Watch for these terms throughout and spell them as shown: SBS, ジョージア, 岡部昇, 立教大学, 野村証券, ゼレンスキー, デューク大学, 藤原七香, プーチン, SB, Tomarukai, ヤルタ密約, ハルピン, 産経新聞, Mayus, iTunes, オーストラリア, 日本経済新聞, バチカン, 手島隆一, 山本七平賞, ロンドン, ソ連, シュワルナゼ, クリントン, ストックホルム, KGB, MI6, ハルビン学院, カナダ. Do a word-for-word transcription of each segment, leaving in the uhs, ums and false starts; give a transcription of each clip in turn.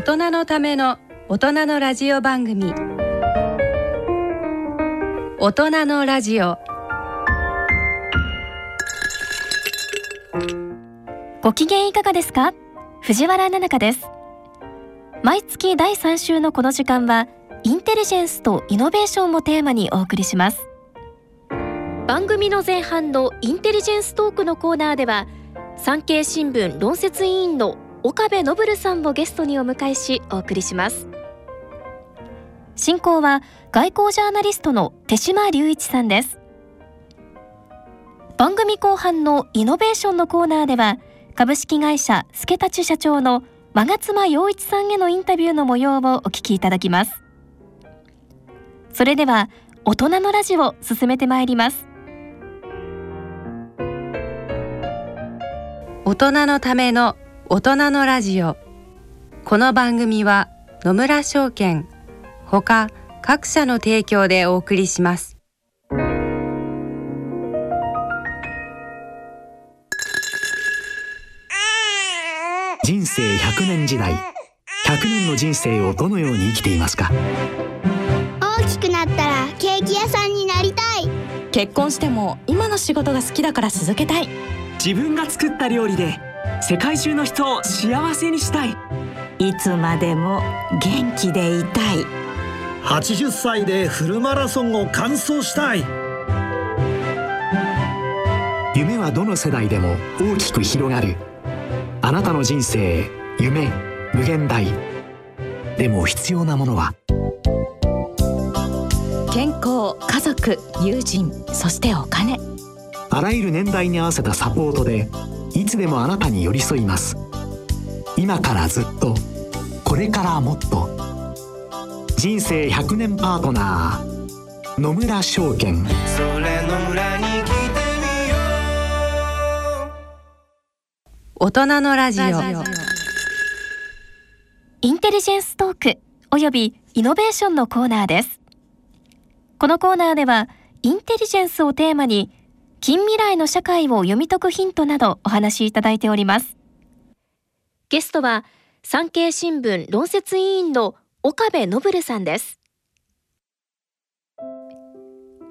大人のための大人のラジオ番組、大人のラジオ。ご機嫌いかがですか？藤原七香です。毎月だいさん週のこの時間は、インテリジェンスとイノベーションをテーマにお送りします。番組の前半のインテリジェンストークのコーナーでは、産経新聞論説委員の岡部昇さんをゲストにお迎えしお送りします。進行は外交ジャーナリストの手島隆一さんです。番組後半のイノベーションのコーナーでは、株式会社スケタチ社長の我妻洋一さんへのインタビューの模様をお聞きいただきます。それでは大人のラジオを進めてまいります。大人のための大人のラジオ。この番組は野村証券ほか各社の提供でお送りします。人生ひゃくねん時代、ひゃくねんの人生をどのように生きていますか？大きくなったらケーキ屋さんになりたい。結婚しても今の仕事が好きだから続けたい。自分が作った料理で世界中の人を幸せにしたい。いつまでも元気でいたい。はちじゅっさいでフルマラソンを完走したい。夢はどの世代でも大きく広がる。あなたの人生、夢、無限大。でも必要なものは健康、家族、友人、そしてお金。あらゆる年代に合わせたサポートで、いつでもあなたに寄り添います。今からずっと、これからもっと。人生ひゃくねんパートナー、野村証券。それ野村に来てみよう。大人のラジオ。インテリジェンストークおよびイノベーションのコーナーです。このコーナーでは、インテリジェンスをテーマに近未来の社会を読み解くヒントなどお話しいただいております。ゲストは産経新聞論説委員の岡部昇さんです。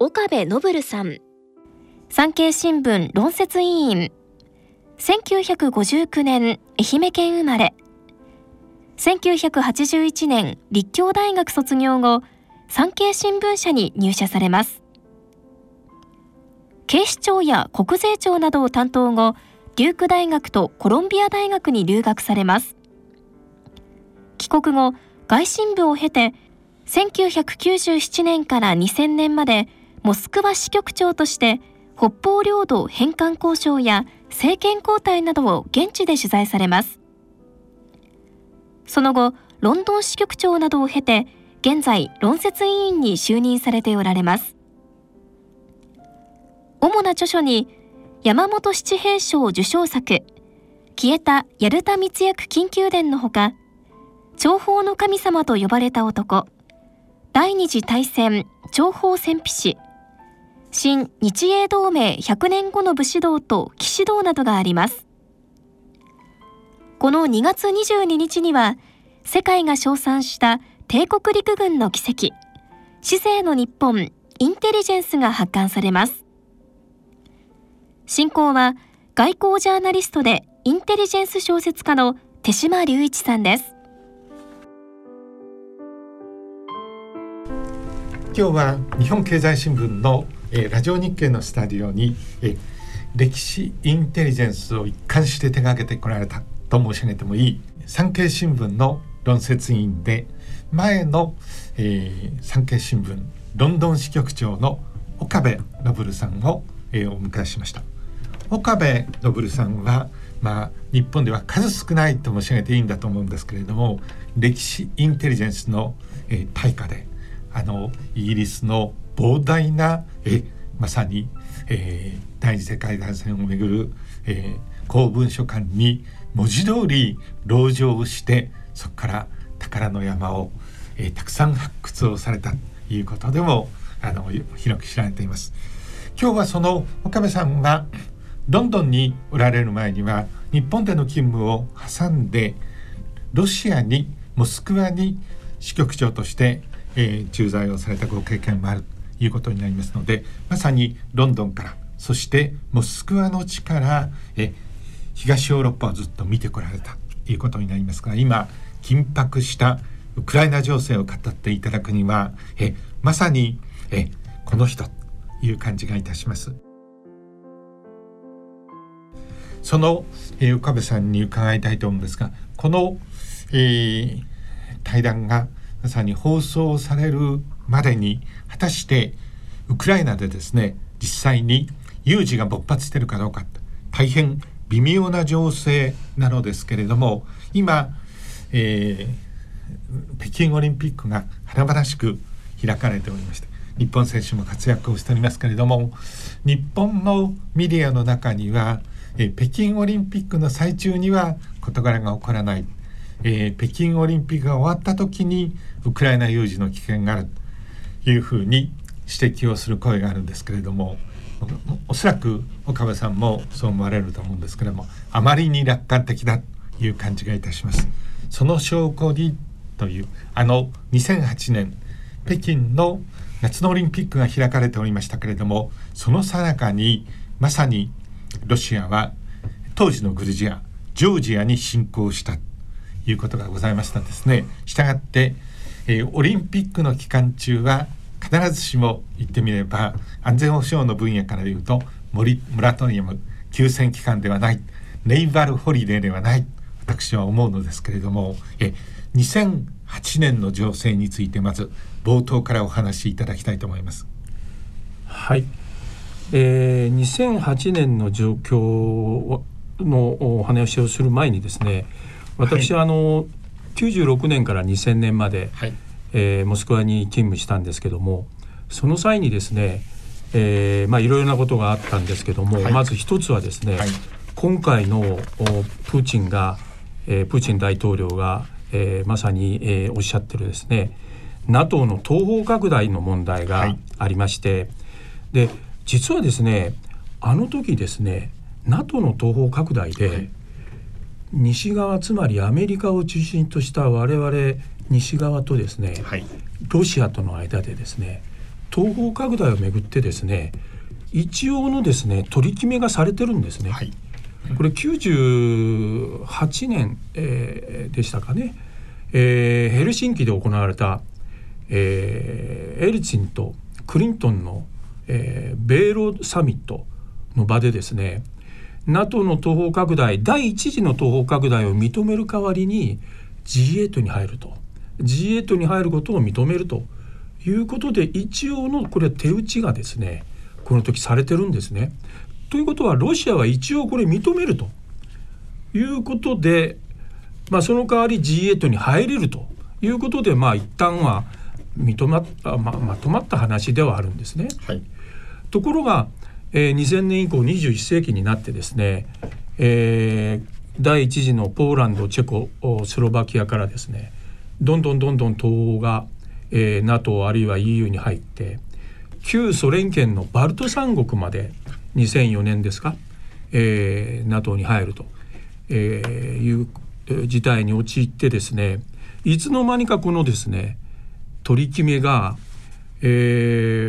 岡部昇さん、産経新聞論説委員、せんきゅうひゃくごじゅうきゅうねん愛媛県生まれ。せんきゅうひゃくはちじゅういちねん立教大学卒業後、産経新聞社に入社されます。警視庁や国税庁などを担当後、デューク大学とコロンビア大学に留学されます。帰国後、外信部を経て、せんきゅうひゃくきゅうじゅうななねんからにせんねんまでモスクワ支局長として北方領土返還交渉や政権交代などを現地で取材されます。その後、ロンドン支局長などを経て、現在論説委員に就任されておられます。主な著書に、山本七平賞受賞作、消えたヤルタ密約緊急伝のほか、諜報の神様と呼ばれた男、第二次大戦諜報戦費史、新日英同盟ひゃくねんごの武士道と騎士道などがあります。このにがつにじゅうににちには、世界が称賛した帝国陸軍の奇跡、市勢の日本、インテリジェンスが発刊されます。進行は外交ジャーナリストでインテリジェンス小説家の手島隆一さんです。今日は日本経済新聞の、えー、ラジオ日経のスタジオに、えー、歴史インテリジェンスを一貫して手がけてこられたと申し上げてもいい産経新聞の論説委員で、前の、えー、産経新聞ロンドン支局長の岡部昇さんを、えー、お迎えしました。岡部昇さんは、まあ、日本では数少ないと申し上げていいんだと思うんですけれども、歴史インテリジェンスの、えー、大家で、あのイギリスの膨大な、えー、まさに、えー、第二次世界大戦をめぐる、えー、公文書館に文字通り籠城をして、そこから宝の山を、えー、たくさん発掘をされたということでもあの広く知られています。今日はその岡部さんはロンドンにおられる前には、日本での勤務を挟んでロシアにモスクワに支局長として、えー、駐在をされたご経験もあるということになりますので、まさにロンドンからそしてモスクワの地から、えー、東ヨーロッパをずっと見てこられたということになりますが、今緊迫したウクライナ情勢を語っていただくには、えまさにえこの人という感じがいたします。その、えー、岡部さんに伺いたいと思うんですが、この、えー、対談がまさに放送されるまでに果たしてウクライナでですね、実際に有事が勃発しているかどうか、大変微妙な情勢なのですけれども、今、えー、北京オリンピックが華々しく開かれておりまして、日本選手も活躍をしておりますけれども、日本のメディアの中にはえ北京オリンピックの最中には事柄が起こらない、えー、北京オリンピックが終わった時にウクライナ有事の危険があるというふうに指摘をする声があるんですけれども、おそらく岡部さんもそう思われると思うんですけれども、あまりに楽観的だという感じがいたします。その証拠にという、あのにせんはちねん北京の夏のオリンピックが開かれておりましたけれども、その最中にまさにロシアは当時のグルジア、ジョージアに侵攻したということがございましたですね。したがって、えー、オリンピックの期間中は必ずしも言ってみれば安全保障の分野からいうとモリ、モラトリアム、休戦期間ではない、ネイバルホリデーではない、私は思うのですけれども、えにせんはちねんの情勢についてまず冒頭からお話しいただきたいと思います。はいえー、にせんはちねんの状況のお話をする前にですね、私は、はい、あのきゅうじゅうろくねんからにせんねんまで、はいえー、モスクワに勤務したんですけども、その際にですね、えーまあ、いろいろなことがあったんですけども、はい、まず一つはですね、はい、今回のプーチンが、えー、プーチン大統領が、えー、まさに、えー、おっしゃってるですね NATO の東方拡大の問題がありまして、はい、で実はですね、あの時ですね NATO の東方拡大で、はい、西側、つまりアメリカを中心とした我々西側とですね、はい、ロシアとの間でですね東方拡大をめぐってですね一応のですね取り決めがされてるんですね、はい、これきゅうじゅうはちねん、えー、でしたかね、えー、ヘルシンキで行われた、えー、エリツィンとクリントンのえー、米ロサミットの場でですね NATO の東方拡大、第一次の東方拡大を認める代わりに ジーエイト に入ると ジーエイト に入ることを認めるということで、一応のこれ手打ちがですねこの時されてるんですね。ということはロシアは一応これ認めるということで、まあ、その代わり ジーエイト に入れるということで、まあ一旦は認まった、ま、まとまった話ではあるんですね、はい、ところが、えー、にせんねん以降にじゅういっせいきになってですね、えー、第一次のポーランド、チェコ、スロバキアからですねどんどんどんどん東欧が、えー、NATO あるいは イーユー に入って、旧ソ連圏のバルト三国までにせんよねんですか、えー、NATO に入ると、えー、いう事態に陥ってですね、いつの間にかこのですね取り決めが、え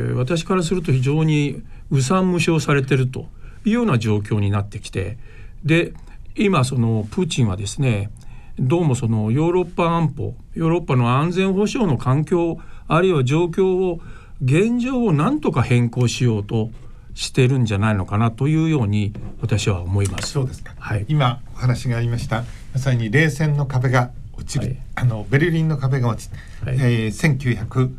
ー、私からすると非常にうさん無償されているというような状況になってきて、で今そのプーチンはですねどうもそのヨーロッパ安保、ヨーロッパの安全保障の環境あるいは状況を、現状をなんとか変更しようとしてるんじゃないのかなというように私は思います。そうですか、はい、今お話がありましたまさに冷戦の壁が落ちる、はい、あのベルリンの壁が落ちる、はいえー、せんきゅうひゃく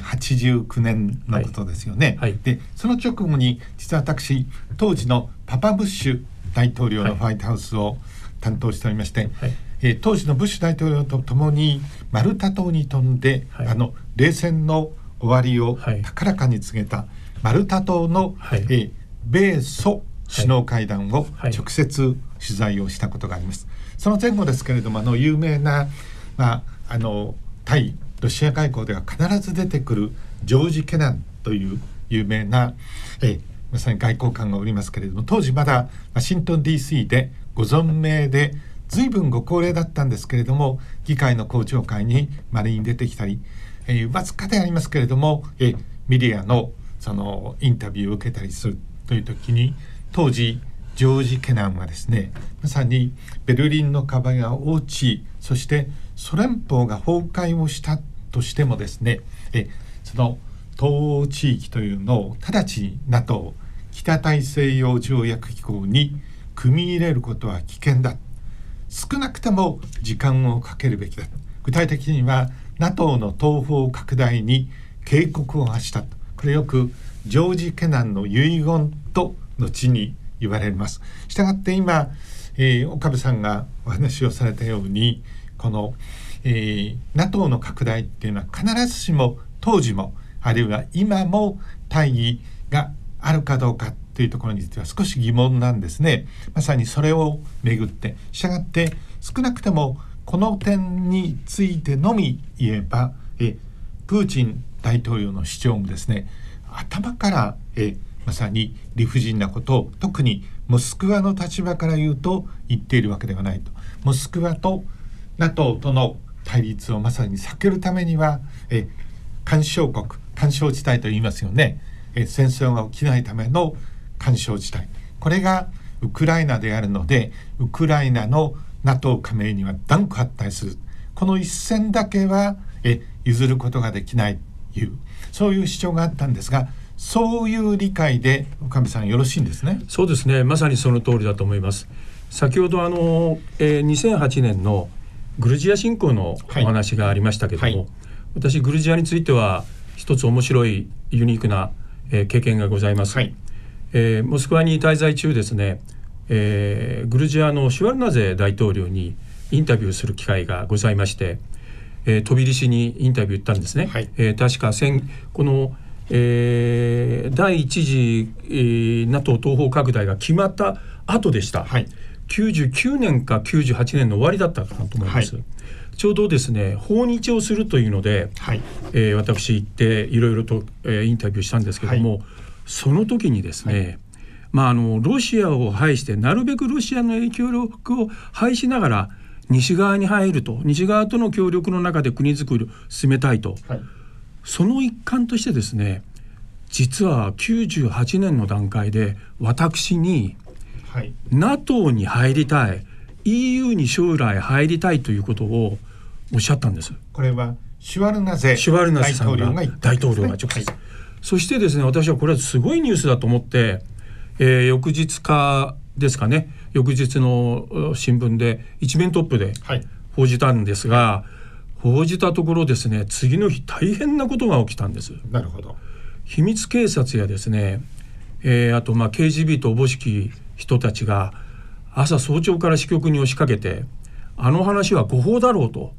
はちじゅうきゅうねんのことですよね、はいはい、でその直後に実は私当時のパパブッシュ大統領のホワイトハウスを担当しておりまして、はいえー、当時のブッシュ大統領とともにマルタ島に飛んで、はい、あの冷戦の終わりを高らかに告げたマルタ島の、はいえー、米ソ首脳会談を直接取材をしたことがあります、はいはい、その前後ですけれども、あの有名な、まあ、あの対ロシア外交では必ず出てくるジョージ・ケナンという有名なえまさに外交官がおりますけれども、当時まだワシントン ディーシー でご存命で随分ご高齢だったんですけれども、議会の公聴会にまれに出てきたり、えー、わずかでありますけれども、えー、メディアのそのインタビューを受けたりするという時に、当時ジョージ・ケナンはですね、まさにベルリンの壁が落ち、そしてソ連邦が崩壊をしたとしてもですね、えその東欧地域というのを直ちに NATO 北大西洋条約機構に組み入れることは危険だ、少なくとも時間をかけるべきだ、具体的には NATO の東方拡大に警告を発したと、これよくジョージ・ケナンの遺言と後に言われます。したがって今、えー、岡部さんがお話をされたように、この、えー、NATO の拡大っていうのは必ずしも当時もあるいは今も大義があるかどうかというところについては少し疑問なんですね。まさにそれをめぐって、したがって少なくともこの点についてのみ言えば、えプーチン大統領の主張もですね、頭からえまさに理不尽なことを、特にモスクワの立場から言うと言っているわけではないと。モスクワと NATO との対立をまさに避けるためには、え干渉国干渉地帯と言いますよね。え戦争が起きないための干渉地帯、これがウクライナであるので、ウクライナの NATO 加盟には断固反対する、この一線だけはえ譲ることができないという、そういう主張があったんですが、そういう理解で岡部さんよろしいんですね。そうですね、まさにその通りだと思います。先ほどあの、えー、にせんはちねんのグルジア侵攻のお話がありましたけども、はいはい、私グルジアについては一つ面白いユニークな、えー、経験がございます、はい。えー、モスクワに滞在中ですね、えー、グルジアのシュワルナゼ大統領にインタビューする機会がございまして、えー、飛び出しにインタビュー行ったんですね、はい。えー、確か先この、えー、第一次、えー、NATO 東方拡大が決まった後でした、はい、きゅうじゅうきゅうねんかきゅうじゅうはちねんの終わりだったかなと思います、はい。ちょうどですね訪日をするというので、はい。えー、私行っていろいろと、えー、インタビューしたんですけども、はい、その時にですね、はい、まあ、あのロシアを排してなるべくロシアの影響力を排しながら西側に入ると、西側との協力の中で国づくりを進めたいと、はい、その一環としてですね、実はきゅうじゅうはちねんの段階で私に、はい、NATO に入りたい、イーユー に将来入りたいということをおっしゃったんです。これはシュワルナゼ大統領が言ったんですね、大統領が直接、はい。そしてですね、私はこれはすごいニュースだと思って、えー、翌日かですかね、翌日の新聞で一面トップで報じたんですが、はい、報じたところですね、次の日大変なことが起きたんです。なるほど。秘密警察やですね、えー、あとまあ ケージービー とおぼしき人たちが朝早朝から支局に押しかけて、あの話は誤報だろうと、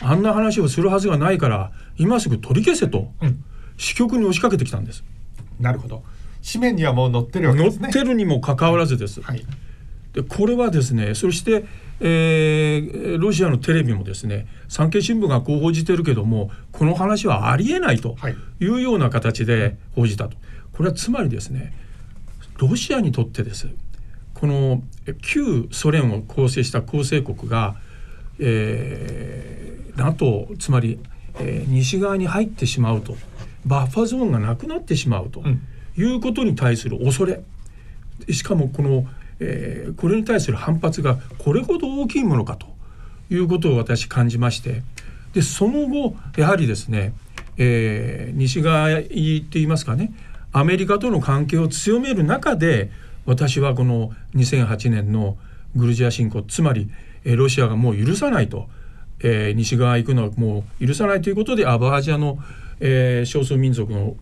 あんな話をするはずがないから今すぐ取り消せと、うん、支局に押しかけてきたんです。なるほど。紙面にはもう載ってるわけですね。載ってるにもかかわらずです、はいはい。でこれはですね、そして、えー、ロシアのテレビもですね、産経新聞がこう報じてるけども、この話はありえないというような形で報じたと、はい。これはつまりですね、ロシアにとってです、この旧ソ連を構成した構成国が、えー、NATO つまり、えー、西側に入ってしまうと、バッファゾーンがなくなってしまうということに対する恐れ、しかもこの、えー、これに対する反発がこれほど大きいものかということを私感じまして、でその後やはりですね、えー、西側へ行っていますかね、アメリカとの関係を強める中で、私はこのにせんはちねんのグルジア侵攻、つまりロシアがもう許さないと、えー、西側へ行くのはもう許さないということで、アバージアの、えー、少数民族の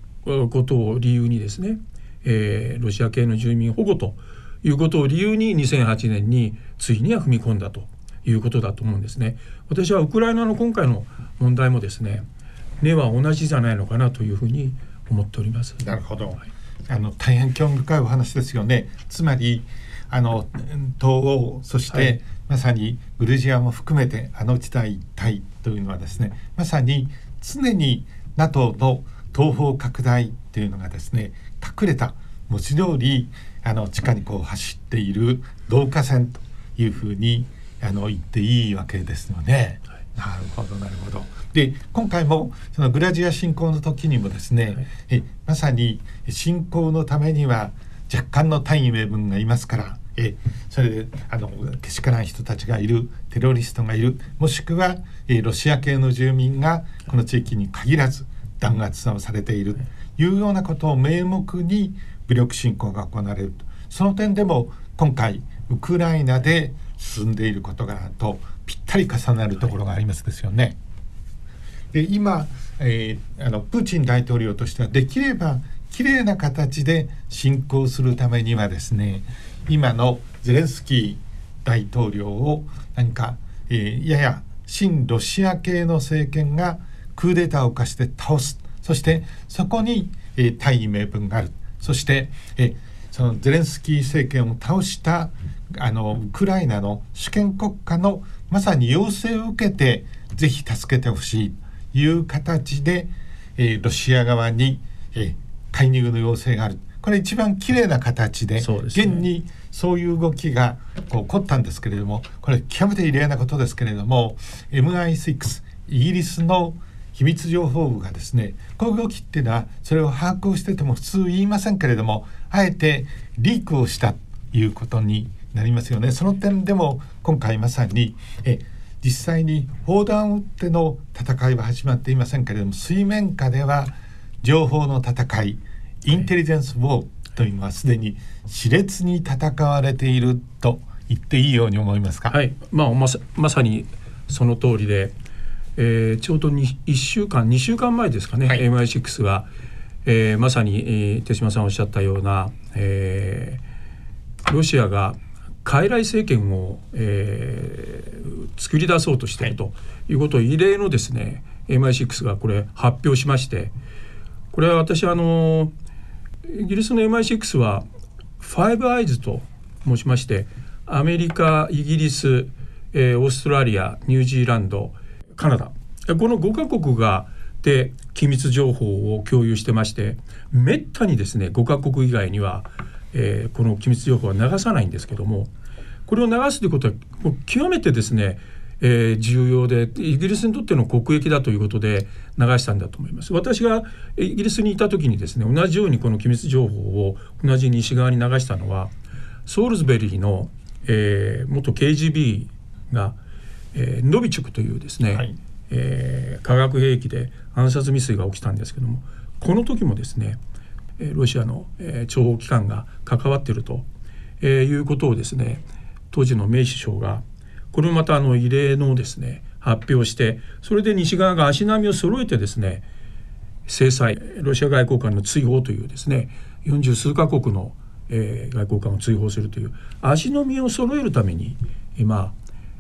ことを理由にですね、えー、ロシア系の住民保護ということを理由ににせんはちねんについには踏み込んだということだと思うんですね。私はウクライナの今回の問題もですね、根は同じじゃないのかなというふうに思っております。なるほど、はい。あの大変興味深いお話ですよね。つまりあの東欧、そして、はい、まさにグルジアも含めてあの地帯一帯というのはですね、まさに常に NATO の東方拡大というのがですね、隠れた文字通りあの地下にこう走っている導火線というふうにあの言っていいわけですよね。はい、なるほどなるほど。で今回もそのグラジア侵攻の時にもですね、はい、えまさに侵攻のためには若干の単位名分がいますから、えそれであのけしからん人たちがいる、テロリストがいる、もしくはえロシア系の住民がこの地域に限らず弾圧をされているというようなことを名目に武力侵攻が行われると。その点でも今回ウクライナで進んでいることがとぴったり重なるところがありますですよね。で今、えー、あのプーチン大統領としてはできればきれいな形で侵攻するためにはですね、今のゼレンスキー大統領を何か、えー、やや親ロシア系の政権がクーデターを犯して倒す、そしてそこに、えー、大義名分がある、そして、えーそのゼレンスキー政権を倒したあのウクライナの主権国家のまさに要請を受けてぜひ助けてほしいという形で、えー、ロシア側に、えー、介入の要請がある。これ一番きれいな形で、そうですね、現にそういう動きがこう起こったんですけれども、これ極めて異例なことですけれども エムアイシックス イギリスの秘密情報部がですね、こういう動きっていうのはそれを把握をしてても普通言いませんけれども、あえてリークをしたということになりますよね。その点でも今回まさにえ実際に砲弾を撃っての戦いは始まっていませんけれども、水面下では情報の戦い、インテリジェンスウォーというのはすでに熾烈に戦われていると言っていいように思いますか。はい、まあ、まさ、まさにその通りで、えー、ちょうどいっしゅうかんにしゅうかんまえですかね、はい、エムアイシックス は、えー、まさに、えー、手嶋さんおっしゃったような、えー、ロシアが傀儡政権を、えー、作り出そうとしているということを異例のですね エムアイシックス がこれ発表しまして、これは私あのイギリスの エムアイシックス はファイブアイズと申しまして、アメリカ、イギリス、えー、オーストラリア、ニュージーランド、カナダ、このごカ国がで機密情報を共有してまして、めったにですねごカ国以外には、えー、この機密情報は流さないんですけども、これを流すということは極めてですね、えー、重要でイギリスにとっての国益だということで流したんだと思います。私がイギリスにいた時にですね、同じようにこの機密情報を同じ西側に流したのはソールズベリーの、えー、元 ケージービー がえー、ノビチョクというですね、はい、えー、化学兵器で暗殺未遂が起きたんですけども、この時もですねロシアの、えー、諜報機関が関わっていると、えー、いうことをですね当時のメイ首相がこれもまたあの異例のですね発表して、それで西側が足並みを揃えてですね制裁、ロシア外交官の追放というですねよんじゅうすうかこくの、えー、外交官を追放するという足並みを揃えるために今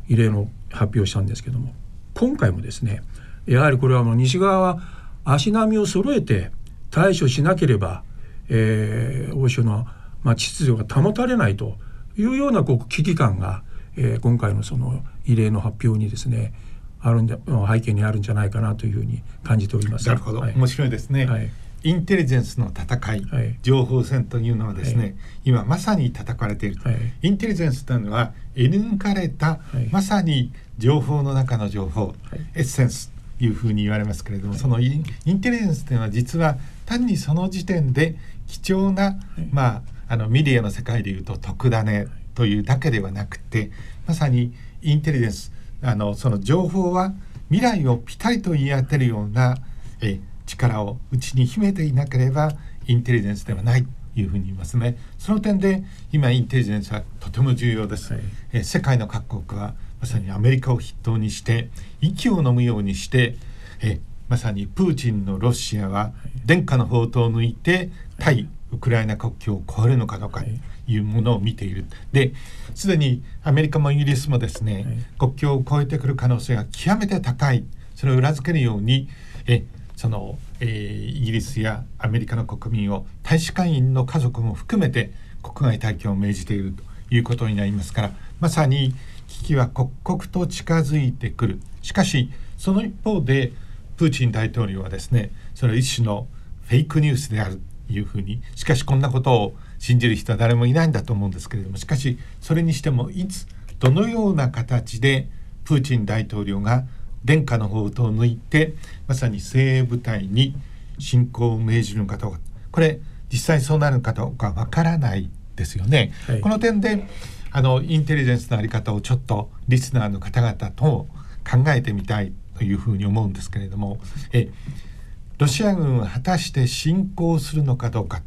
異例の発表したんですけども、今回もですねやはりこれはもう西側は足並みを揃えて対処しなければ、えー、欧州の、まあ、秩序が保たれないというようなこう危機感が、えー、今回のその異例の発表にですねあるんで背景にあるんじゃないかなというふうに感じております。なるほど、はい、面白いですね、はい、インテリジェンスの戦い、はい、情報戦というのはですね、はい、今まさに叩かれている、はい、インテリジェンスというのは得抜かれた、はい、まさに情報の中の情報、はい、エッセンスというふうに言われますけれども、はい、そのインテリジェンスというのは実は単にその時点で貴重な、はい、まあ、あのメディアの世界でいうと特ダネというだけではなくて、まさにインテリジェンス、あのその情報は未来をピタリと言い当てるようなえ力を内に秘めていなければインテリジェンスではないというふうに言いますね。その点で今インテリジェンスはとても重要です、はい、え世界の各国はまさにアメリカを筆頭にして息を飲むようにしてえまさにプーチンのロシアは伝家の宝刀を抜いて対ウクライナ国境を越えるのかどうかというものを見ている。で、すでにアメリカもイギリスもですね、国境を越えてくる可能性が極めて高い。それを裏付けるようにえその、えー、イギリスやアメリカの国民を大使館員の家族も含めて国外退去を命じているということになりますから、まさに危機は刻々と近づいてくる。しかしその一方でプーチン大統領はですねそれは一種のフェイクニュースであるというふうに、しかしこんなことを信じる人は誰もいないんだと思うんですけれども、しかしそれにしてもいつどのような形でプーチン大統領が伝家の宝刀を抜いてまさに精鋭部隊に侵攻を命じるのかどうか、これ実際そうなるかどうかわからないですよね、はい、この点であのインテリジェンスのあり方をちょっとリスナーの方々と考えてみたいというふうに思うんですけれども、えロシア軍は果たして侵攻するのかどうか、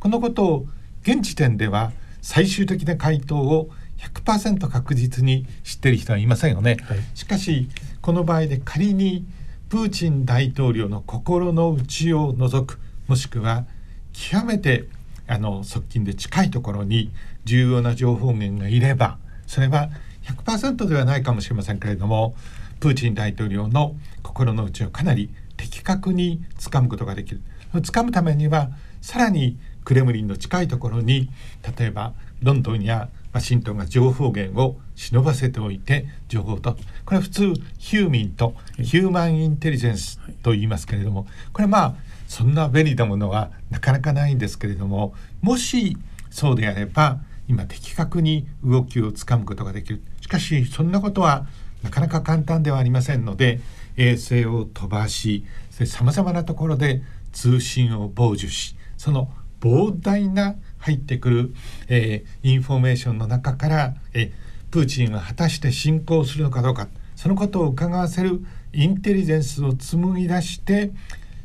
このことを現時点では最終的な回答を ひゃくパーセント 確実に知っている人はいませんよね、はい、しかしこの場合で仮にプーチン大統領の心の内を除く、もしくは極めてあの側近で近いところに重要な情報源がいれば、それは ひゃくパーセント ではないかもしれませんけれども、プーチン大統領の心の内をかなり的確につかむことができる。つかむためにはさらにクレムリンの近いところに、例えばロンドンやワシントンが情報源を忍ばせておいて情報と、これは普通ヒューミンとヒューマンインテリジェンスと言いますけれども、これまあそんな便利なものはなかなかないんですけれども、もしそうであれば今的確に動きをつかむことができる。しかしそんなことはなかなか簡単ではありませんので、衛星を飛ばし、さまざまなところで通信を傍受し、その膨大な入ってくる、えー、インフォメーションの中から、えー、プーチンは果たして侵攻するのかどうか、そのことを伺わせるインテリジェンスを紡ぎ出して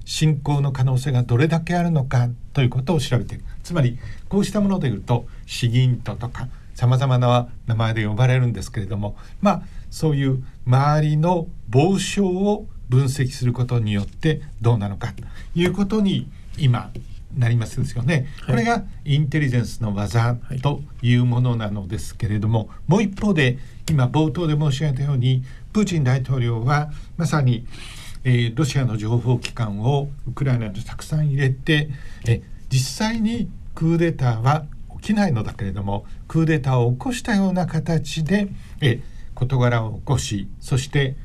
侵攻の可能性がどれだけあるのかということを調べている。つまりこうしたものでいうとシギントとかさまざまな名前で呼ばれるんですけれども、まあそういう周りの傍聴を分析することによってどうなのかということに今なりますですよね、はい、これがインテリジェンスの技というものなのですけれども、はい、もう一方で今冒頭で申し上げたようにプーチン大統領はまさに、えー、ロシアの情報機関をウクライナにたくさん入れて、え実際にクーデターは起きないのだけれども、クーデターを起こしたような形でえ事柄を起こし、そして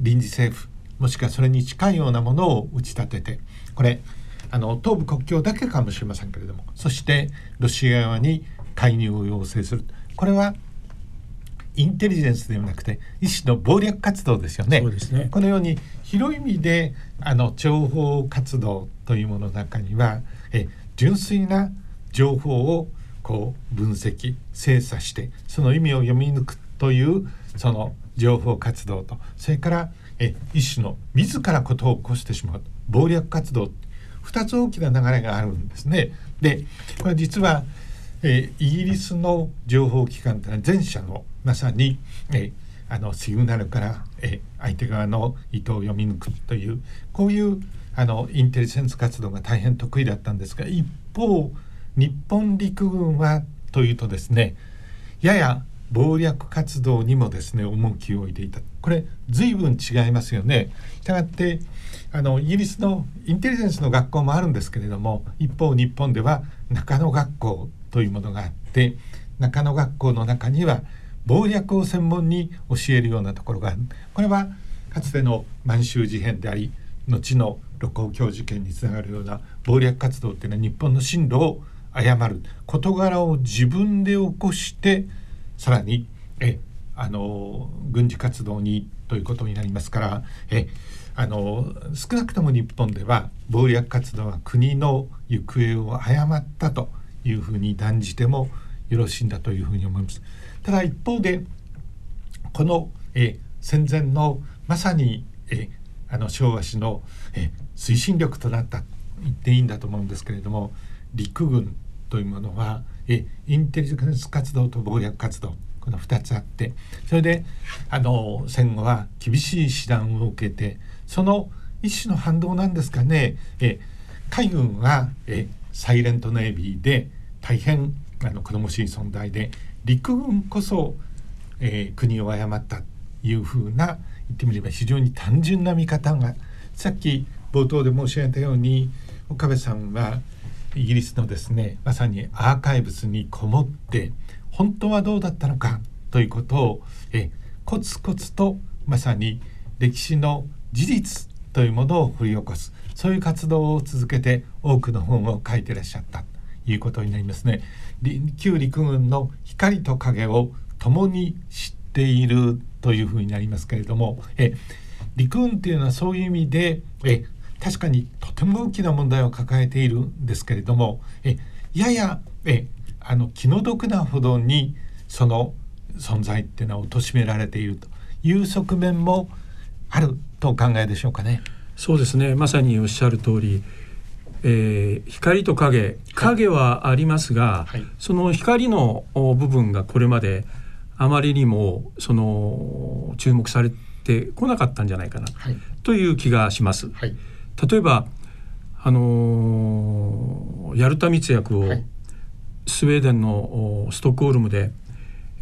臨時政府もしくはそれに近いようなものを打ち立てて、これあの東部国境だけかもしれませんけれども、そしてロシア側に介入を要請する、これはインテリジェンスではなくて一種の謀略活動ですよね。そうですね。このように広い意味であの情報活動というものの中にはえ純粋な情報をこう分析精査してその意味を読み抜くというその情報活動と、それからえ一種の自らことを起こしてしまう謀略活動、ふたつ大きな流れがあるんですね。でこれ実は、えー、イギリスの情報機関というのは前者のまさに、えー、あのシグナルから、えー、相手側の意図を読み抜くというこういうあのインテリジェンス活動が大変得意だったんですが、一方日本陸軍はというとですね、やや謀略活動にもですね重きを置いていた。これ随分違いますよね。したがってあのイギリスのインテリジェンスの学校もあるんですけれども、一方日本では中野学校というものがあって、中野学校の中には謀略を専門に教えるようなところがある。これはかつての満州事変であり後の盧溝橋事件につながるような謀略活動というのは日本の進路を誤る、事柄を自分で起こしてさらにえあの軍事活動にということになりますから、えあの少なくとも日本では謀略活動は国の行方を誤ったというふうに断じてもよろしいんだというふうに思います。ただ一方でこのえ戦前のまさにえあの昭和史のえ推進力となったと言っていいんだと思うんですけれども、陸軍というものはえインテリジェンス活動と謀略活動、このふたつあって、それであの戦後は厳しい指導を受けて、その一種の反動なんですかね、え海軍はえサイレントネイビーで大変あの好ましい存在で、陸軍こそ、えー、国を誤ったというふうな、言ってみれば非常に単純な見方が、さっき冒頭で申し上げたように岡部さんはイギリスのですねまさにアーカイブスにこもって本当はどうだったのかということをえコツコツとまさに歴史の事実というものを掘り起こす、そういう活動を続けて多くの本を書いていらっしゃったということになりますね。旧陸軍の光と影を共に知っっているというふうになりますけれども、え陸運というのはそういう意味でえ確かにとても大きな問題を抱えているんですけれども、えややえあの気の毒なほどにその存在っていうのは貶められているという側面もあるとお考えでしょうかね。そうですね、まさにおっしゃる通り、えー、光と影、影はありますが、はいはい、その光の部分がこれまであまりにもその注目されてこなかったんじゃないかな、はい、という気がします、はい、例えばあのー、ヤルタ密約をスウェーデンのストックホルムで、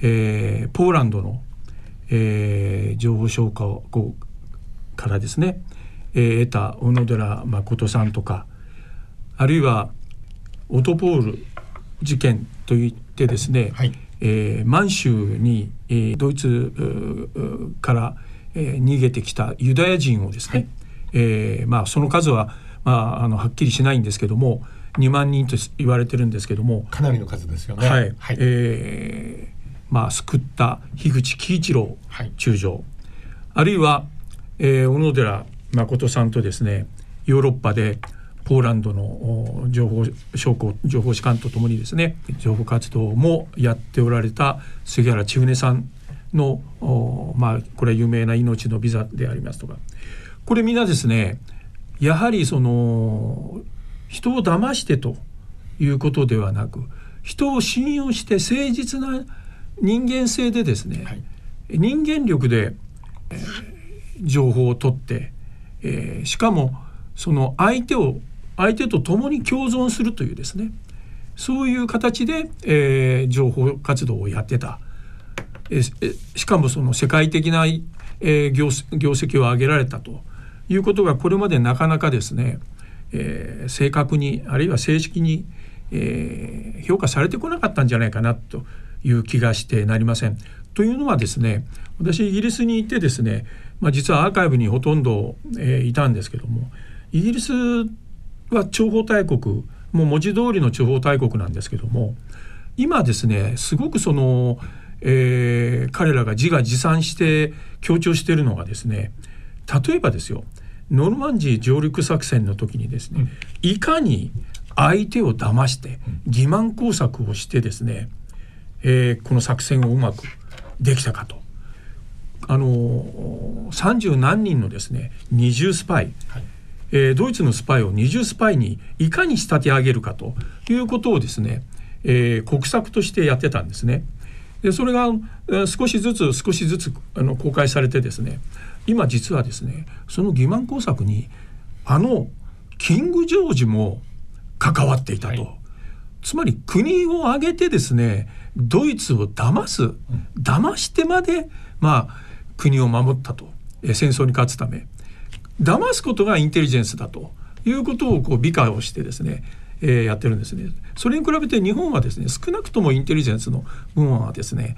えー、ポーランドの、えー、情報将校からですね、えー、得た小野寺誠さんとか、あるいはオトポール事件といってですね、はい、えー、満州に、えー、ドイツから、えー、逃げてきたユダヤ人をですね、はい、えーまあ、その数は、まあ、あのはっきりしないんですけどもにまんにんと言われてるんですけども、かなりの数ですよね、はいはい、えーまあ、救った樋口喜一郎中将、はい、あるいは、えー、小野寺誠さんとですね、ヨーロッパでポーランドの情報将校、情報士官とともにですね情報活動もやっておられた杉原千畝さんの、まあ、これは有名な命のビザでありますとか、これみんなですね、やはりその人を騙してということではなく、人を信用して誠実な人間性でですね、はい、人間力で、えー、情報を取って、えー、しかもその相手を相手と共に共存するというですね、そういう形で、えー、情報活動をやってた、えー、しかもその世界的な、えー、業、業績を上げられたということがこれまでなかなかですね、えー、正確にあるいは正式に、えー、評価されてこなかったんじゃないかなという気がしてなりません。というのはですね、私イギリスにいてですね、まあ、実はアーカイブにほとんど、えー、いたんですけども、イギリスは諜報大国、もう文字通りの諜報大国なんですけども、今ですねすごくその、えー、彼らが自画自賛して強調しているのがですね、例えばですよ、ノルマンジー上陸作戦の時にですね、うん、いかに相手を騙して欺瞞工作をしてですね、えー、この作戦をうまくできたかと、あのー、さんじゅうなんにんのですね二重スパイ、はい、えー、ドイツのスパイを二重スパイにいかに仕立て上げるかということをですね、えー、国策としてやってたんですね。でそれが少しずつ少しずつあの公開されてですね、今実はですね、その欺瞞工作にあのキングジョージも関わっていたと、はい、つまり国を挙げてですねドイツを騙す、騙してまで、まあ、国を守ったと、え戦争に勝つため騙すことがインテリジェンスだということをこう美化をしてですね、えー、やってるんですね。それに比べて日本はですね、少なくともインテリジェンスの部分はですね、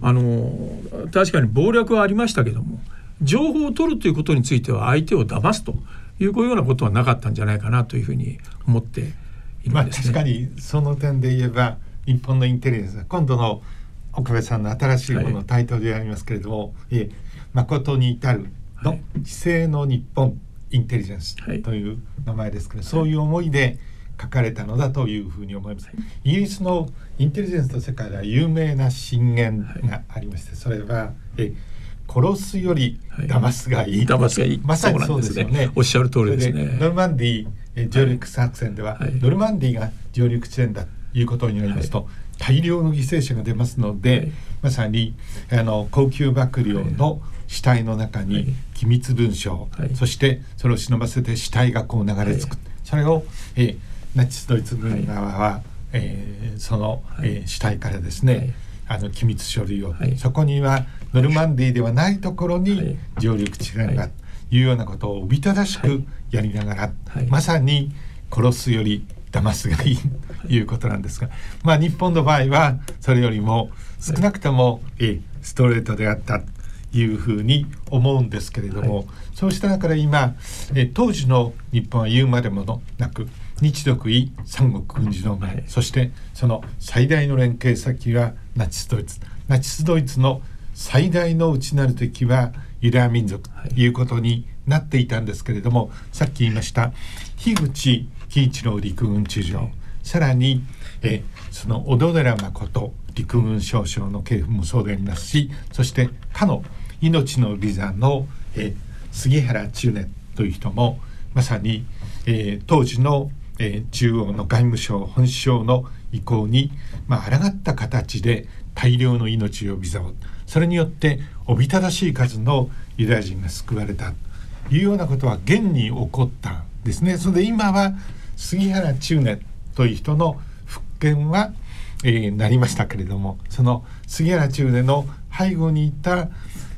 あのー、確かに謀略はありましたけども、情報を取るということについては相手を騙すというようなことはなかったんじゃないかなというふうに思っているんですね。まあ、確かにその点で言えば日本のインテリジェンス、今度の岡部さんの新しいもののタイトルでありますけれども、はい、え誠に至るの知性の日本インテリジェンスという名前ですけど、はい、そういう思いで書かれたのだというふうに思います。イギリスのインテリジェンスの世界では有名な箴言がありまして、はい、それはえ殺すより騙すがいい、はい、騙すがいい、まさにそうですよね。そうなんですね、おっしゃる通りですね。ノルマンディー上陸作戦では、はい、ノルマンディーが上陸地点だということになりますと、はい、大量の犠牲者が出ますので、はい、まさにあの高級幕僚の死体の中に機密文書、はい、そしてそれを忍ばせて死体がこう流れ着く、はい、それを、えー、ナチスドイツ軍側は、はい、えー、その、はい、えー、死体からですね、はい、あの機密書類を、はい、そこにはノルマンディーではないところに上陸地点がというようなことをおびただしくやりながら、はいはい、まさに殺すより騙すがいいということなんですが、まあ、日本の場合はそれよりも少なくとも、はい、えストレートであったというふうに思うんですけれども、はい、そうした中で今え当時の日本は言うまでもなく日独伊三国軍事同盟、はい、そしてその最大の連携先はナチスドイツ、ナチスドイツの最大の内なる敵はユダヤ民族ということになっていたんですけれども、はい、さっき言いました樋口喜一郎陸軍中将、はい、さらにえその小野寺誠陸軍少将の系譜もそうでありますし、そしてかの命の利座のえ杉原中年という人もまさに、えー、当時の、えー、中央の外務省本省の意向に、まあ抗った形で大量の命を呼び覚ま、それによっておびただしい数のユダヤ人が救われたというようなことは現に起こったんですね。それで今は杉原中年という人の復権は、えー、なりましたけれども、その杉原中年の背後にいた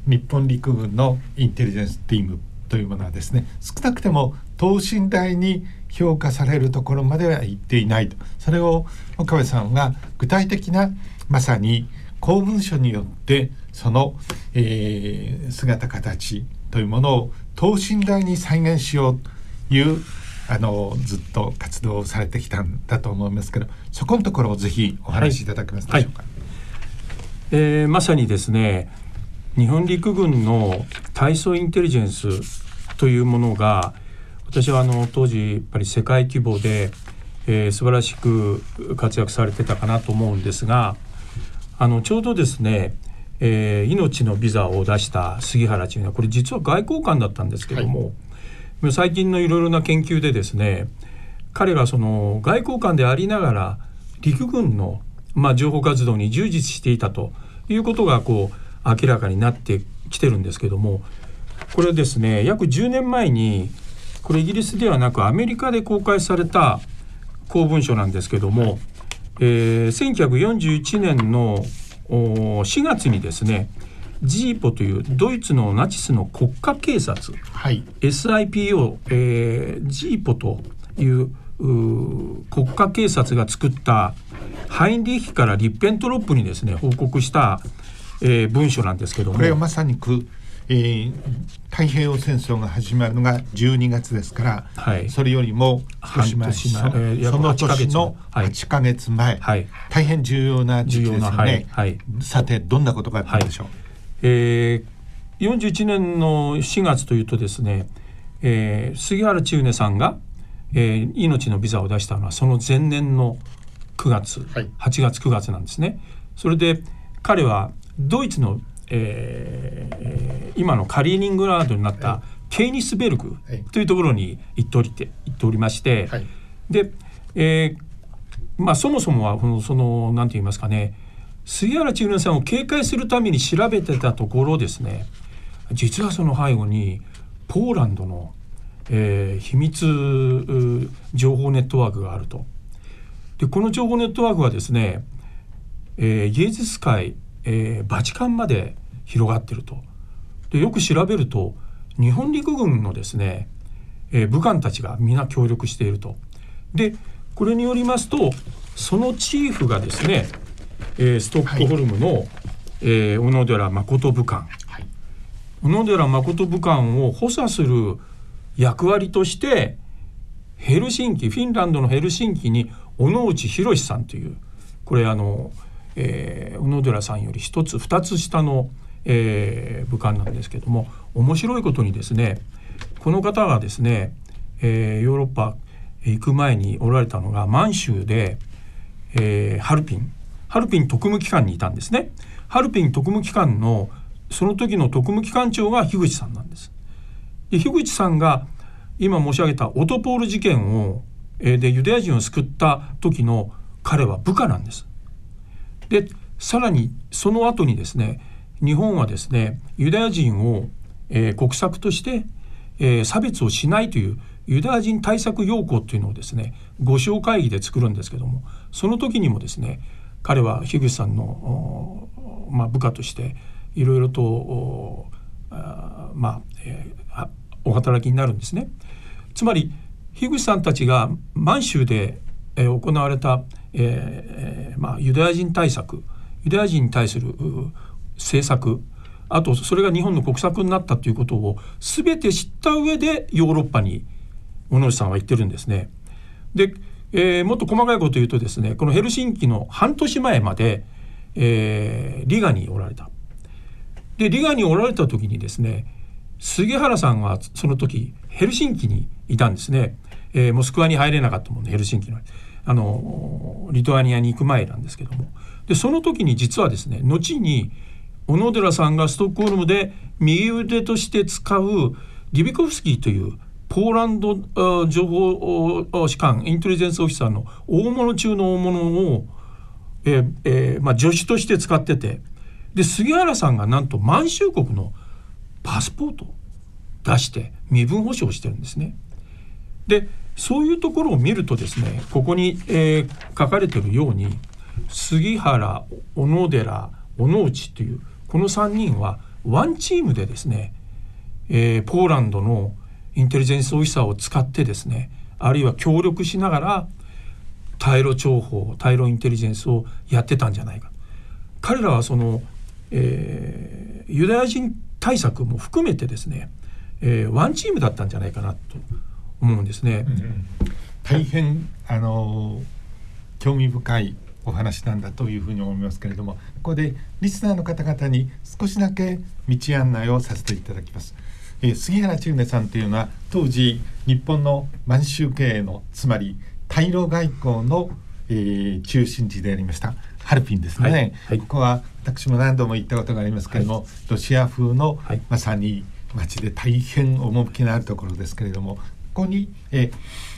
日本陸軍のインテリジェンスチームというものはですね、少なくても等身大に評価されるところまでは行っていないと、それを岡部さんが具体的なまさに公文書によってその、えー、姿形というものを等身大に再現しようというあのずっと活動をされてきたんだと思いますけど、そこのところをぜひお話しいただけますでしょうか。はいはい、えー、まさにですね、日本陸軍の大層インテリジェンスというものが、私はあの当時やっぱり世界規模で、えー、素晴らしく活躍されてたかなと思うんですが、あのちょうどですね、えー、命のビザを出した杉原中はこれ実は外交官だったんですけども、はい、最近のいろいろな研究でですね、彼がその外交官でありながら陸軍の、まあ、情報活動に従事していたということがこう明らかになってきてるんですけども、これですね、約じゅうねんまえにこれイギリスではなくアメリカで公開された公文書なんですけども、えー、せんきゅうひゃくよんじゅういちねんのしがつにですね、ジーポというドイツのナチスの国家警察、はい、エスアイピーオー、えー、ジーポという国家警察が作ったハインリーヒからリッペントロップにですね報告した、えー、文書なんですけども、これはまさにくえー、太平洋戦争が始まるのがじゅうにがつですから、はい、それよりも少し前、その年のはちかげつまえ、はい、大変重要な時期ですよね、はいはい、さてどんなことがあったんでしょう。はい、えー、よんじゅういちねんのしがつというとですね、えー、杉原千畝さんが、えー、命のビザを出したのはその前年のくがつ、はい、はちがつくがつなんですね。それで彼はドイツのえー、今のカリーニングラードになったケーニスベルクというところに行っておりて行っておりまして、はい、で、えーまあ、そもそもはこのその何て言いますかね、杉原千畝さんを警戒するために調べてたところですね、実はその背後にポーランドの、えー、秘密情報ネットワークがあると。でこの情報ネットワークはですね、えー、イエズス会えー、バチカンまで広がってると。でよく調べると日本陸軍のですね、えー、武官たちがみんな協力していると。でこれによりますとそのチーフがですね、えー、ストックホルムの、はい、えー、小野寺誠武官、はい、小野寺誠武官を補佐する役割としてヘルシンキ、フィンランドのヘルシンキに小野内博さんという、これあのえー、小野寺さんより一つ二つ下の、えー、武官なんですけども、面白いことにですね、この方がですね、えー、ヨーロッパ行く前におられたのが満州で、えー、ハルピンハルピン特務機関にいたんですね。ハルピン特務機関のその時の特務機関長が樋口さんなんです。で樋口さんが今申し上げたオトポール事件を、えー、でユダヤ人を救った時の彼は部下なんです。でさらにその後にですね、日本はですねユダヤ人を、えー、国策として、えー、差別をしないというユダヤ人対策要項というのをですねご紹会議で作るんですけども、その時にもですね彼は樋口さんの、まあ、部下としていろいろとあ、まあえー、お働きになるんですね。つまり樋口さんたちが満州で、えー、行われたえーまあ、ユダヤ人対策、ユダヤ人に対する政策、あとそれが日本の国策になったということを全て知った上でヨーロッパに小野内さんは行ってるんですね。で、えー、もっと細かいこと言うとですね、このヘルシンキの半年前まで、えー、リガにおられた。で利害におられた時にですね、杉原さんはその時ヘルシンキにいたんですね、えー、モスクワに入れなかったもんで、ヘルシンキのあのリトアニアに行く前なんですけども、でその時に実はですね、後に小野寺さんがストックホルムで右腕として使うリビコフスキーというポーランド情報士官インテリジェンスオフィサーの大物中の大物を、えーえーまあ、助手として使ってて、で杉原さんがなんと満州国のパスポートを出して身分保証してるんですね。でそういうところを見るとですね、ここに、えー、書かれているように杉原、小野寺、小野内というこのさんにんはワンチームでですね、えー、ポーランドのインテリジェンスオフィサーを使ってですね、あるいは協力しながら対露諜報、対露インテリジェンスをやってたんじゃないか。彼らはその、えー、ユダヤ人対策も含めてですね、えー、ワンチームだったんじゃないかなと思うんですね、うん、大変あの興味深いお話なんだというふうに思いますけれども、ここでリスナーの方々に少しだけ道案内をさせていただきます。えー、杉原千畝さんというのは当時日本の満州経営の、つまり対露外交の、えー、中心地でありましたハルピンですね、はいはい、ここは私も何度も行ったことがありますけれども、はい、ロシア風の、はい、まさに町で大変趣のあるところですけれども、ここに、えー、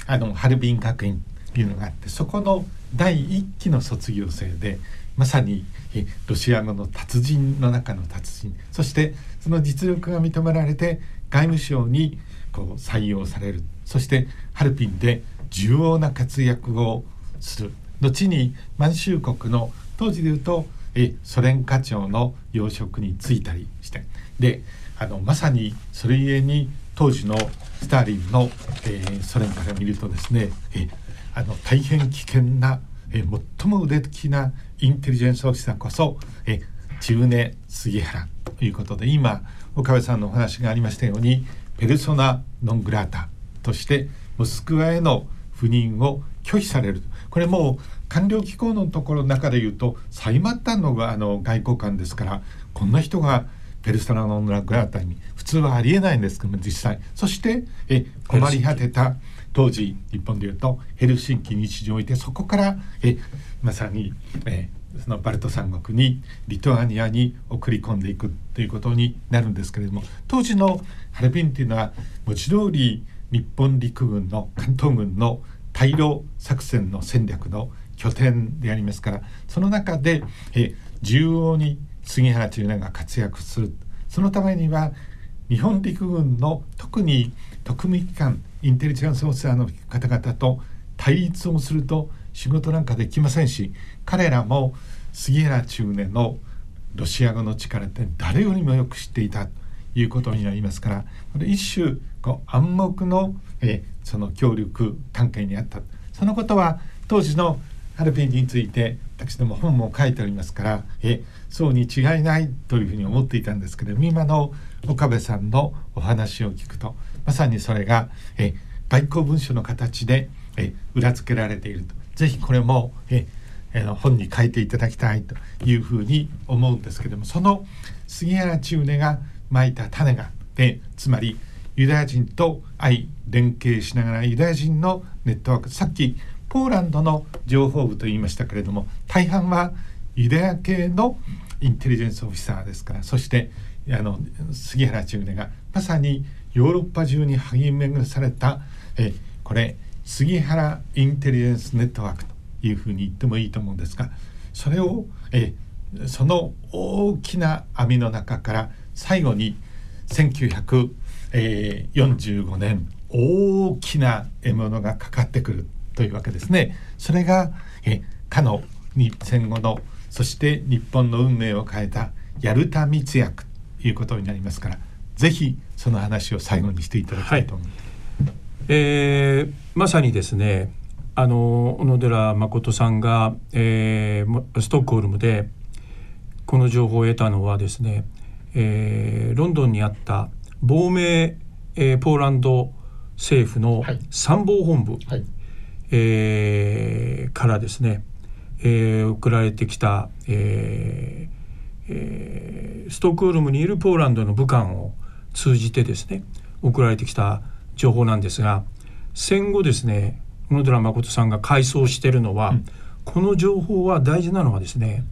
あのハルビン学院というのがあって、そこの第一期の卒業生で、まさに、えー、ロシア語の達人の中の達人、そしてその実力が認められて外務省にこう採用される、そしてハルピンで重要な活躍をする、後に満州国の当時でいうと、えー、ソ連課長の要職に就いたりして、であのまさにそれゆえに当時のスターリンの、えー、ソ連から見るとですね、えー、あの大変危険な、えー、最も腕利きなインテリジェンスオフィサーこそ、えー、千畝杉原ということで、今岡部さんのお話がありましたようにペルソナノングラータとしてモスクワへの赴任を拒否される、これもう官僚機構のところの中でいうと最末端のがあの外交官ですから、こんな人がペルソナノングラータに普通はありえないんですけども、実際そしてえ困り果てた当時日本でいうとヘルシンキに一時置いて、そこからえまさにえそのバルト三国にリトアニアに送り込んでいくということになるんですけれども、当時のハルビンというのは文字通り日本陸軍の関東軍の対露作戦の戦略の拠点でありますから、その中でえ重要に杉原千畝が活躍する。そのためには日本陸軍の特に特務機関インテリジェンスオフィサーの方々と対立をすると仕事なんかできませんし、彼らも杉原千畝のロシア語の力って誰よりもよく知っていたということになりますから、これ一種こう暗黙の、えその協力関係にあった。そのことは当時のハルビンについて私ども本も書いておりますから、えそうに違いないというふうに思っていたんですけれども、今の岡部さんのお話を聞くとまさにそれがえ外交文書の形でえ裏付けられていると、ぜひこれもええ本に書いていただきたいというふうに思うんですけれども、その杉原千畝がまいた種がで、つまりユダヤ人と相連携しながらユダヤ人のネットワーク、さっきポーランドの情報部と言いましたけれども、大半はユダヤ系のインテリジェンスオフィサーですから、そしてあの杉原千畝がまさにヨーロッパ中に励み巡らされた、えこれ杉原インテリジェンスネットワークというふうに言ってもいいと思うんですが、それをえその大きな網の中から最後にせんきゅうひゃくよんじゅうごねん大きな獲物がかかってくるというわけですね。それがえかの戦後の、そして日本の運命を変えたヤルタ密約ということになりますから、ぜひその話を最後にしていただきたいと思います。はい、えー、まさにですね、あの小野寺誠さんが、えー、ストックホルムでこの情報を得たのはですね、えー、ロンドンにあった亡命、えー、ポーランド政府の参謀本部、はいはい、えー、からですね、えー、送られてきた、ええー、ストックホルムにいるポーランドの武官を通じてですね送られてきた情報なんですが、戦後ですね小野寺誠さんが回想しているのは、うん、この情報は大事なのはですね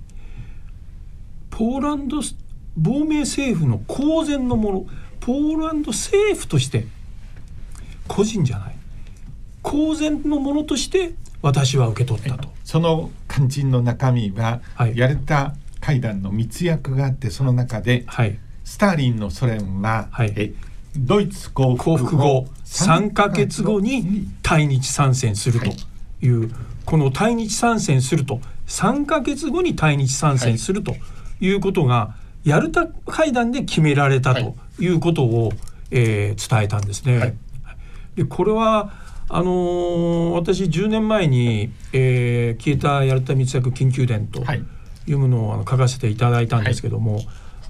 ポーランド亡命政府の公然のもの、ポーランド政府として個人じゃない公然のものとして私は受け取ったと。その肝心の中身は、はい、ヤルタ会談の密約があって、その中で、はい、スターリンのソ連は、はい、えドイツ降伏後さんかげつごに対日参戦するという、はい、この対日参戦するとさんかげつごに対日参戦するということがヤルタ会談で決められたということを、はい、えー、伝えたんですね、はい、でこれはあのー、私じゅうねんまえに、えー、消えたヤルタ密約緊急伝というものをあの書かせていただいたんですけども、はい、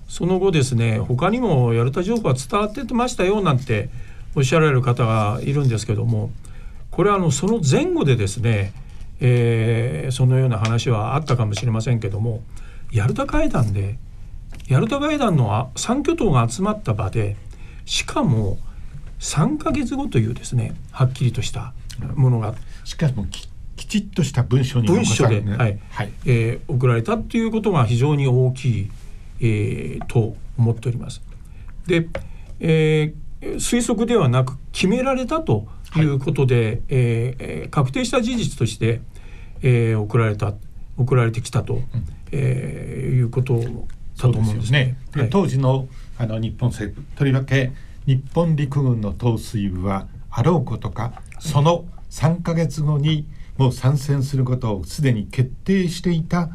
その後ですね他にもヤルタ情報は伝わってましたよなんておっしゃられる方がいるんですけども、これはあのその前後でですね、えー、そのような話はあったかもしれませんけども、ヤルタ会談でヤルタ会談のさん巨頭が集まった場で、しかもさんかげつごというですねはっきりとしたものがしかも き, きちっとした文書に残され、ね、文書で、はいはい、えー、送られたということが非常に大きい、えー、と思っております。で、えー、推測ではなく決められたということで、はい、えー、確定した事実として、えー、送られた送られてきたと、うん、えー、いうことだと思うんです ね, ですね、はい、当時 の, あの日本政府、とりわけ日本陸軍の統帥部はあろうことかそのさんかげつごにもう参戦することをすでに決定していた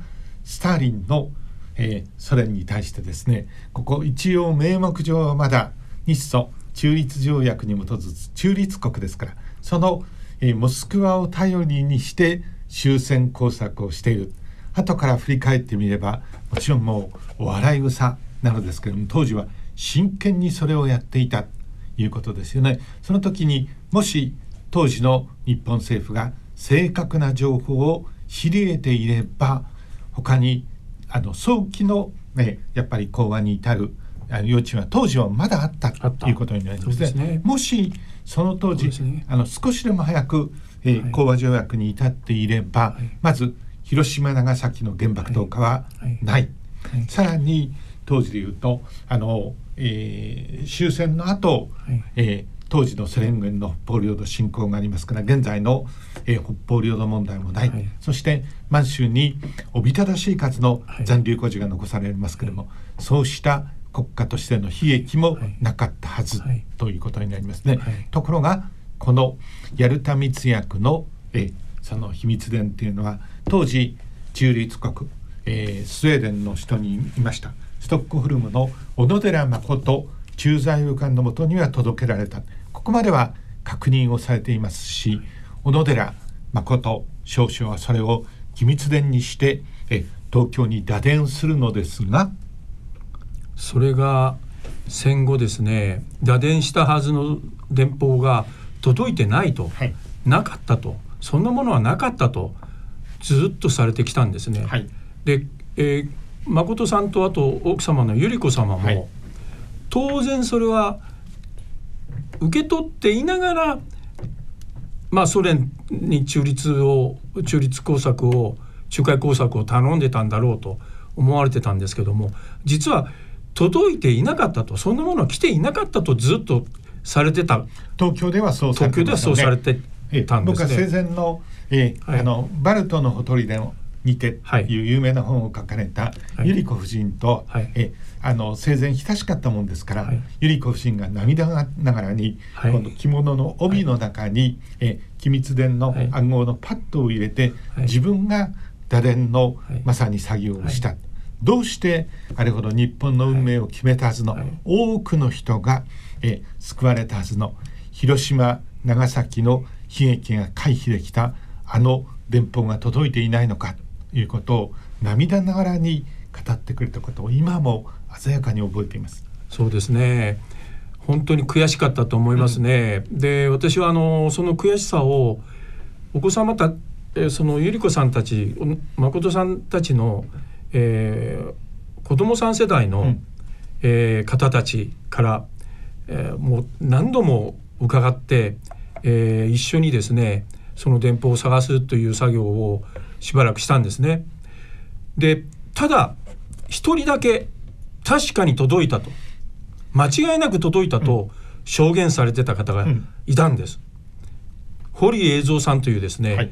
スターリンの、えー、ソ連に対してですね、ここ一応名目上はまだ日ソ中立条約に基づく中立国ですから、その、えー、モスクワを頼りにして終戦工作をしている。後から振り返ってみればもちろんもうお笑い草なのですけれども、当時は真剣にそれをやっていたということですよね。その時にもし当時の日本政府が正確な情報を知り得ていれば、他にあの早期の、ね、やっぱり講和に至る余地は当時はまだあったということになります ね, ですね。もしその当時、ね、あの少しでも早く、えーはい、講和条約に至っていれば、はい、まず広島長崎の原爆投下はない、はいはいはい、さらに当時でいうとあの、えー、終戦の後、はい、えー、当時のソ連軍の北方領土侵攻がありますから現在の、えー、北方領土問題もない、はい、そして満州におびただしい数の残留孤児が残されますけれども、はい、そうした国家としての悲劇もなかったはず、はい、ということになりますね、はいはい、ところがこのヤルタ密約の、えーその秘密伝というのは当時中立国、えー、スウェーデンの人にいましたストックホルムの小野寺誠駐在武官のもとには届けられた。ここまでは確認をされていますし、小野寺誠少将はそれを秘密伝にしてえ東京に打電するのですが、それが戦後ですね打電したはずの電報が届いてないと、はい、なかったと、そんなものはなかったとずっとされてきたんですね、はい、で、えー、誠さんとあと奥様の百合子様も、はい、当然それは受け取っていながら、まあ、ソ連に中立を中立工作を仲介工作を頼んでたんだろうと思われてたんですけども、実は届いていなかったと、そんなものは来ていなかったとずっとされてた。東京ではそうされてましたね。えー、僕は生前の、えーはい、あのバルトのほとりでにてという有名な本を書かれた百合子夫人と、はい、えー、あの生前親しかったもんですから、はい、百合子夫人が涙ながらに、はい、この着物の帯の中に、はい、えー、機密伝の暗号のパッドを入れて、はい、自分が打電の、はい、まさに作業をした、はい、どうしてあれほど日本の運命を決めたはずの、はい、多くの人が、えー、救われたはずの広島長崎の悲劇が回避できたあの電報が届いていないのかということを涙ながらに語ってくれたことを今も鮮やかに覚えています。そうですね、本当に悔しかったと思いますね、うん、で私はあのその悔しさをお子様たその百合子さんたち誠さんたちの、えー、子どもさん世代の、うんえー、方たちから、えー、もう何度も伺って、えー、一緒にですねその電報を探すという作業をしばらくしたんですね。でただ一人だけ確かに届いたと間違いなく届いたと証言されてた方がいたんです、うん、堀栄三さんというですね、はい、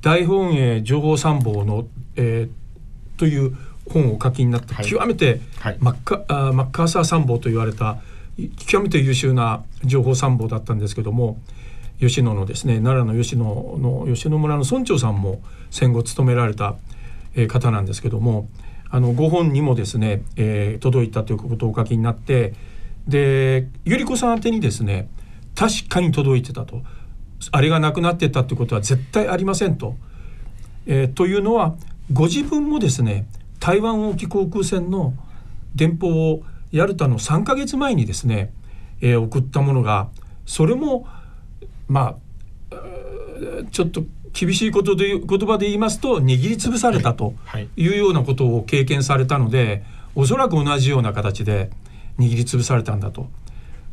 大本営情報参謀の、えー、という本を書きになった、はい、極めて、はい、マッカ、あ、マッカーサー参謀と言われた極めて優秀な情報参謀だったんですけども、吉野のですね奈良の吉野の吉野村の村長さんも戦後務められた方なんですけども、あのご本にもですね、えー、届いたということをお書きになって、でゆり子さん宛てにですね確かに届いてたと、あれがなくなってたということは絶対ありませんと、えー、というのはご自分もですね台湾沖航空船の電報をヤルタのさんかげつまえにですね、えー、送ったものが、それもまあちょっと厳しいことで言葉で言いますと握りつぶされたというようなことを経験されたので、おそらく同じような形で握りつぶされたんだと、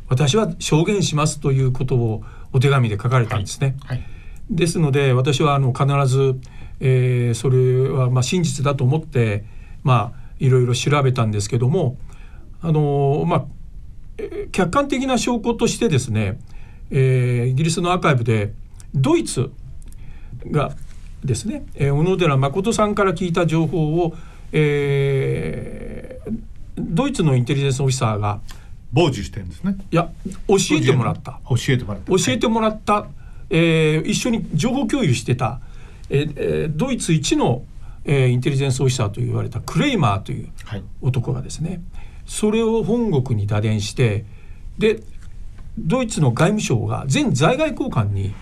私は証言しますということをお手紙で書かれたんですね、はいはい、ですので私はあの必ず、えー、それはまあ真実だと思ってまあいろいろ調べたんですけども、あのー、まあ客観的な証拠としてですね、えー、イギリスのアーカイブでドイツがですね、えー、小野寺誠さんから聞いた情報を、えー、ドイツのインテリジェンスオフィサーが傍受してるんですね。いや教えてもらった教えてもらった、教えてもらった、はいえー、一緒に情報共有してた、えー、ドイツ一の、えー、インテリジェンスオフィサーと言われたクレイマーという男がですね、はい、それを本国に打電して、でドイツの外務省が全在外交官に、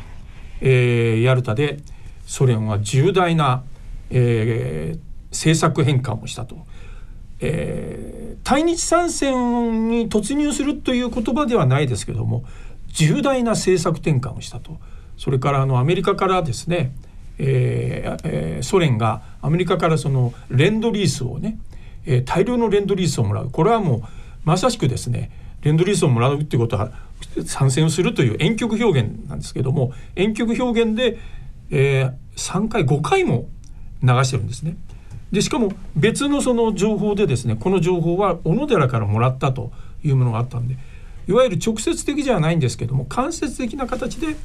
えー、ヤルタでソ連は重大な、えー、政策変換をしたと、えー、対日参戦に突入するという言葉ではないですけども重大な政策転換をしたと、それからあのアメリカからですね、えーえー、ソ連がアメリカからそのレンドリースをね、えー、大量のレンドリースをもらう、これはもうまさしくですねレンドリースをもらうということは参戦をするという遠曲表現なんですけども、遠曲表現で、えー、さんかいごかいも流してるんですね。でしかも別のその情報でですねこの情報は小野寺からもらったというものがあったんで、いわゆる直接的じゃないんですけども間接的な形で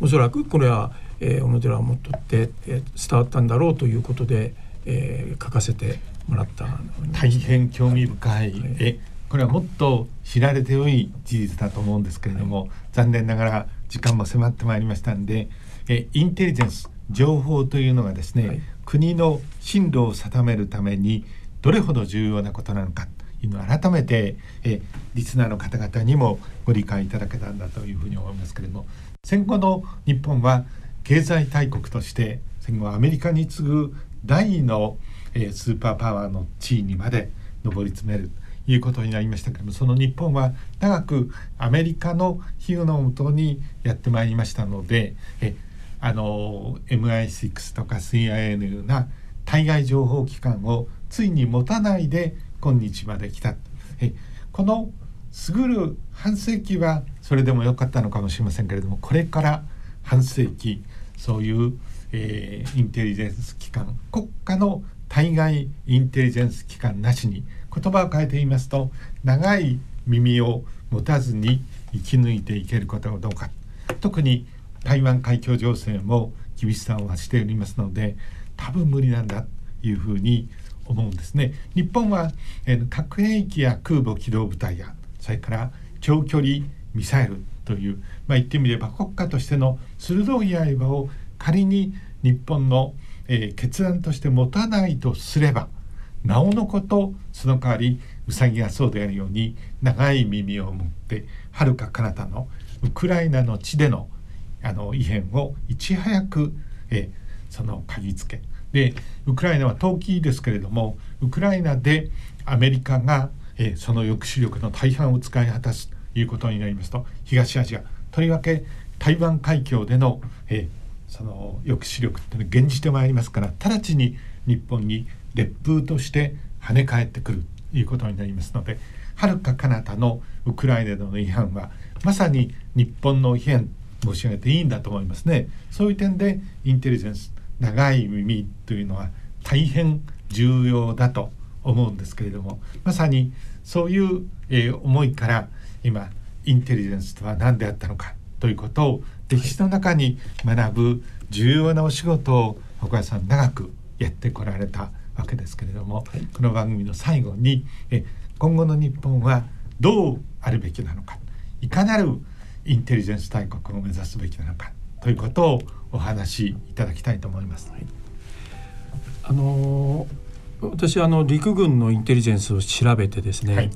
おそらくこれは、えー、小野寺を持っとって、えー、伝わったんだろうということで、えー、書かせてもらった大変興味深い、はいえこれはもっと知られて良い事実だと思うんですけれども、はい、残念ながら時間も迫ってまいりましたんで、えインテリジェンス情報というのがですね、はい、国の進路を定めるためにどれほど重要なことなのかというのを改めてえリスナーの方々にもご理解いただけたんだというふうに思いますけれども、戦後の日本は経済大国として戦後アメリカに次ぐだいにのえスーパーパワーの地位にまで上り詰めるいうことになりましたけれども、その日本は長くアメリカの比喩のもとにやってまいりましたので、えあの エムアイシックス とか シーアイエー のような対外情報機関をついに持たないで今日まで来た。えこの優る半世紀はそれでも良かったのかもしれませんけれども、これから半世紀そういう、えー、インテリジェンス機関国家の対外インテリジェンス機関なしに、言葉を変えて言いますと長い耳を持たずに生き抜いていけることはどうか、特に台湾海峡情勢も厳しさを増しておりますので多分無理なんだというふうに思うんですね。日本は、えー、核兵器や空母機動部隊やそれから長距離ミサイルという、まあ、言ってみれば国家としての鋭い刃を仮に日本の、えー、決断として持たないとすればなおのこと、その代わりウサギがそうであるように長い耳を持って遥か彼方のウクライナの地でのあの異変をいち早くえその嗅ぎつけで、ウクライナは遠きですけれどもウクライナでアメリカがえその抑止力の大半を使い果たすということになりますと、東アジアとりわけ台湾海峡でのえその抑止力というのが減じてまいりますから、直ちに日本に烈風として跳ね返ってくるいうことになりますので、はるか彼方のウクライナでの違反はまさに日本の違反申し上げていいんだと思いますね。そういう点でインテリジェンス、長い耳というのは大変重要だと思うんですけれども、まさにそういう、えー、思いから今インテリジェンスとは何であったのかということを歴史の中に学ぶ重要なお仕事を岡谷さん長くやってこられたわけですけれども、はい、この番組の最後にえ今後の日本はどうあるべきなのか、いかなるインテリジェンス大国を目指すべきなのかということをお話しいただきたいと思います。はい、あのー、私はあの陸軍のインテリジェンスを調べてですね、はい、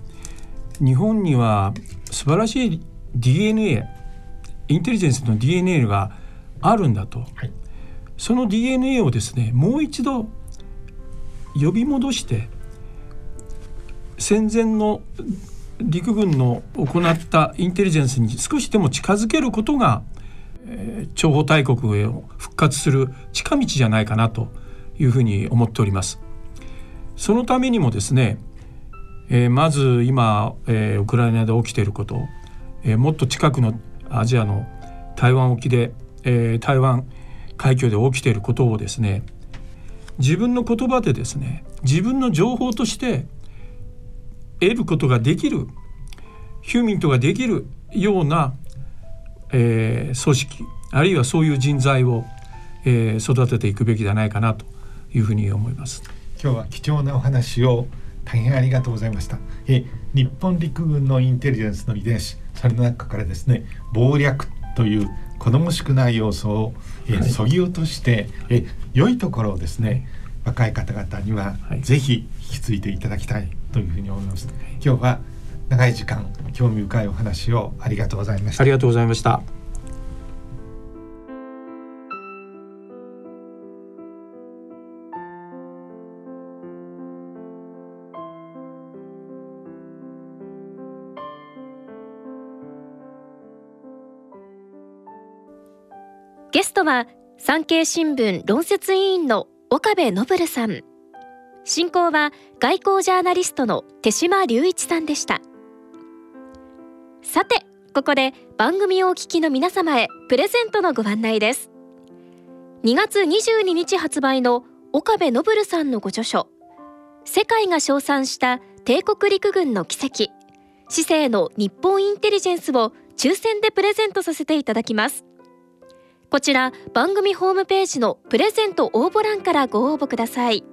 日本には素晴らしい ディーエヌエー、インテリジェンスの ディーエヌエー があるんだと、はい、その ディーエヌエー をですね、もう一度呼び戻して戦前の陸軍の行ったインテリジェンスに少しでも近づけることが、えー、諜報大国へ復活する近道じゃないかなというふうに思っております。そのためにもですね、えー、まず今、えー、ウクライナで起きていること、えー、もっと近くのアジアの台湾沖で、えー、台湾海峡で起きていることをですね、自分の言葉でですね、自分の情報として得ることができる、ヒューミントができるような、えー、組織あるいはそういう人材を、えー、育てていくべきじゃないかなというふうに思います。今日は貴重なお話を大変ありがとうございました。え日本陸軍のインテリジェンスの遺伝子、それの中からですね、謀略という好ましくない要素をそぎ落として、はい、え良いところをですね、若い方々にはぜひ引き継いでいただきたいというふうに思います。今日は長い時間興味深いお話をありがとうございました。ありがとうございました。ゲストは産経新聞論説委員の岡部信さん、進行は外交ジャーナリストの手島隆一さんでした。さて、ここで番組をお聞きの皆様へプレゼントのご案内です。にがつにじゅうににち発売の岡部信さんのご著書、世界が称賛した帝国陸軍の奇跡、市政の日本インテリジェンスを抽選でプレゼントさせていただきます。こちら番組ホームページのプレゼント応募欄からご応募ください。